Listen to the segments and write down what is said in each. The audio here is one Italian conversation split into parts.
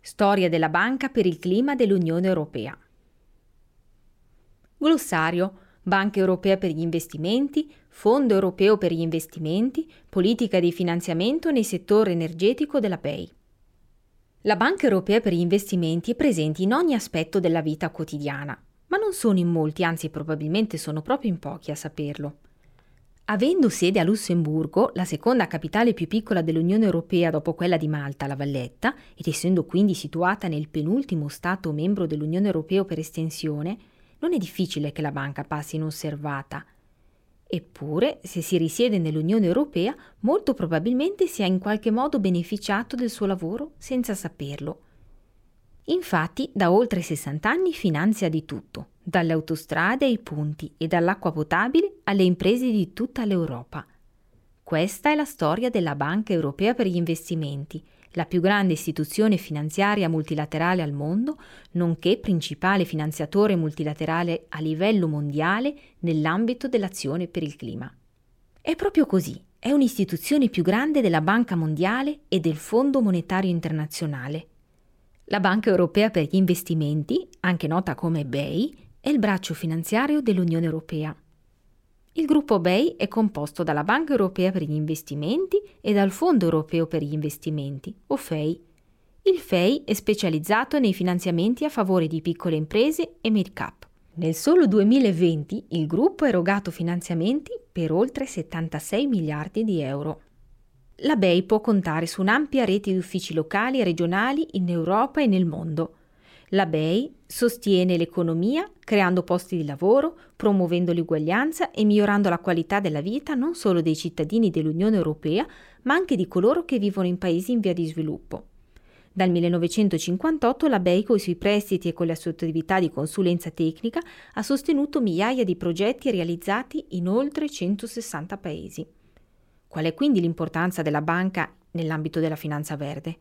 Storia della Banca per il Clima dell'Unione Europea. Glossario: Banca Europea per gli Investimenti, Fondo Europeo per gli Investimenti, Politica di finanziamento nel settore energetico della BEI. La Banca Europea per gli Investimenti è presente in ogni aspetto della vita quotidiana, ma non sono in molti, anzi probabilmente sono proprio in pochi a saperlo. Avendo sede a Lussemburgo, la seconda capitale più piccola dell'Unione Europea dopo quella di Malta, la Valletta, ed essendo quindi situata nel penultimo Stato membro dell'Unione Europea per estensione, non è difficile che la banca passi inosservata. Eppure, se si risiede nell'Unione Europea, molto probabilmente si è in qualche modo beneficiato del suo lavoro senza saperlo. Infatti, da oltre 60 anni finanzia di tutto, dalle autostrade ai ponti e dall'acqua potabile alle imprese di tutta l'Europa. Questa è la storia della Banca Europea per gli Investimenti, la più grande istituzione finanziaria multilaterale al mondo, nonché principale finanziatore multilaterale a livello mondiale nell'ambito dell'azione per il clima. È proprio così, è un'istituzione più grande della Banca Mondiale e del Fondo Monetario Internazionale. La Banca Europea per gli Investimenti, anche nota come BEI, è il braccio finanziario dell'Unione Europea. Il gruppo BEI è composto dalla Banca Europea per gli Investimenti e dal Fondo Europeo per gli Investimenti, o FEI. Il FEI è specializzato nei finanziamenti a favore di piccole imprese e mid-cap. Nel solo 2020 il gruppo ha erogato finanziamenti per oltre 76 miliardi di euro. La BEI può contare su un'ampia rete di uffici locali e regionali in Europa e nel mondo. La BEI sostiene l'economia creando posti di lavoro, promuovendo l'uguaglianza e migliorando la qualità della vita non solo dei cittadini dell'Unione Europea, ma anche di coloro che vivono in paesi in via di sviluppo. Dal 1958 la BEI, coi suoi prestiti e con la sua attività di consulenza tecnica, ha sostenuto migliaia di progetti realizzati in oltre 160 paesi. Qual è quindi l'importanza della banca nell'ambito della finanza verde?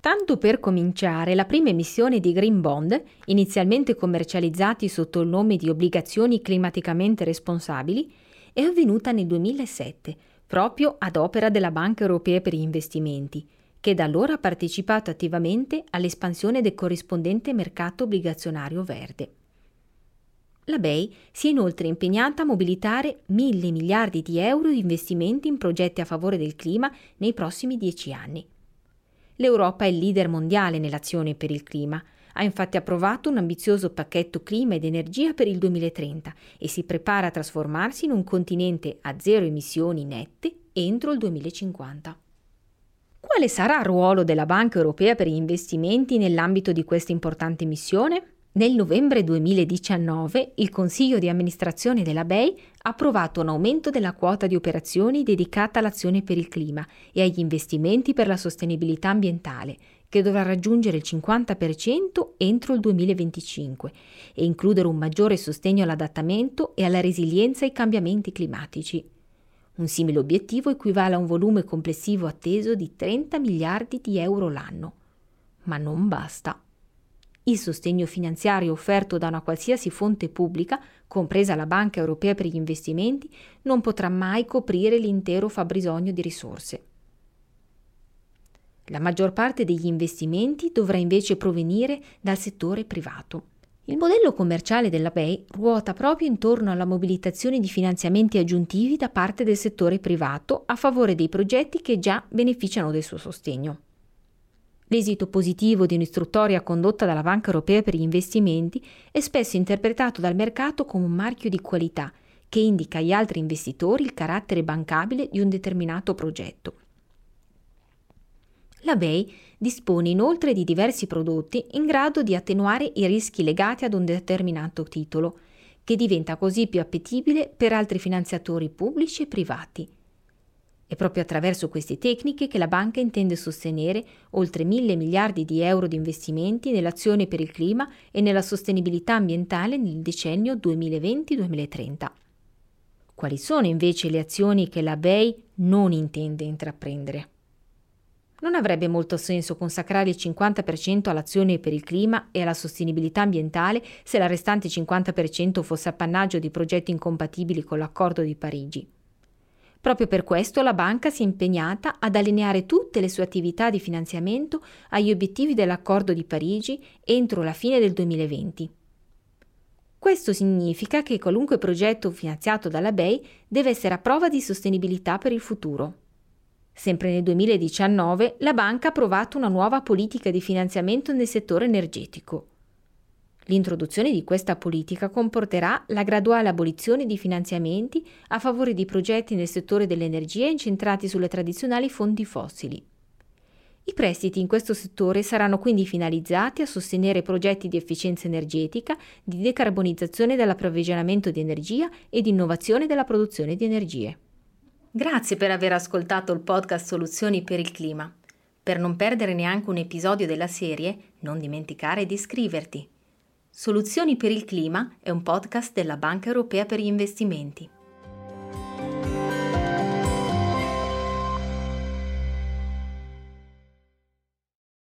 Tanto per cominciare, la prima emissione di Green Bond, inizialmente commercializzati sotto il nome di obbligazioni climaticamente responsabili, è avvenuta nel 2007, proprio ad opera della Banca Europea per gli Investimenti, che da allora ha partecipato attivamente all'espansione del corrispondente mercato obbligazionario verde. La BEI si è inoltre impegnata a mobilitare 1.000 miliardi di euro di investimenti in progetti a favore del clima nei prossimi 10 anni. L'Europa è il leader mondiale nell'azione per il clima, ha infatti approvato un ambizioso pacchetto clima ed energia per il 2030 e si prepara a trasformarsi in un continente a zero emissioni nette entro il 2050. Quale sarà il ruolo della Banca Europea per gli Investimenti nell'ambito di questa importante missione? Nel novembre 2019 il Consiglio di amministrazione della BEI ha approvato un aumento della quota di operazioni dedicata all'azione per il clima e agli investimenti per la sostenibilità ambientale, che dovrà raggiungere il 50% entro il 2025 e includere un maggiore sostegno all'adattamento e alla resilienza ai cambiamenti climatici. Un simile obiettivo equivale a un volume complessivo atteso di 30 miliardi di euro l'anno. Ma non basta. Il sostegno finanziario offerto da una qualsiasi fonte pubblica, compresa la Banca Europea per gli Investimenti, non potrà mai coprire l'intero fabbisogno di risorse. La maggior parte degli investimenti dovrà invece provenire dal settore privato. Il modello commerciale della BEI ruota proprio intorno alla mobilitazione di finanziamenti aggiuntivi da parte del settore privato a favore dei progetti che già beneficiano del suo sostegno. L'esito positivo di un'istruttoria condotta dalla Banca Europea per gli investimenti è spesso interpretato dal mercato come un marchio di qualità che indica agli altri investitori il carattere bancabile di un determinato progetto. La BEI dispone inoltre di diversi prodotti in grado di attenuare i rischi legati ad un determinato titolo, che diventa così più appetibile per altri finanziatori pubblici e privati. È proprio attraverso queste tecniche che la banca intende sostenere oltre 1.000 miliardi di euro di investimenti nell'azione per il clima e nella sostenibilità ambientale nel decennio 2020-2030. Quali sono invece le azioni che la BEI non intende intraprendere? Non avrebbe molto senso consacrare il 50% all'azione per il clima e alla sostenibilità ambientale se la restante 50% fosse appannaggio di progetti incompatibili con l'Accordo di Parigi. Proprio per questo la banca si è impegnata ad allineare tutte le sue attività di finanziamento agli obiettivi dell'Accordo di Parigi entro la fine del 2020. Questo significa che qualunque progetto finanziato dalla BEI deve essere a prova di sostenibilità per il futuro. Sempre nel 2019 la banca ha approvato una nuova politica di finanziamento nel settore energetico. L'introduzione di questa politica comporterà la graduale abolizione di finanziamenti a favore di progetti nel settore dell'energia incentrati sulle tradizionali fonti fossili. I prestiti in questo settore saranno quindi finalizzati a sostenere progetti di efficienza energetica, di decarbonizzazione dell'approvvigionamento di energia e di innovazione della produzione di energie. Grazie per aver ascoltato il podcast Soluzioni per il Clima. Per non perdere neanche un episodio della serie, non dimenticare di iscriverti. Soluzioni per il Clima è un podcast della Banca Europea per gli Investimenti.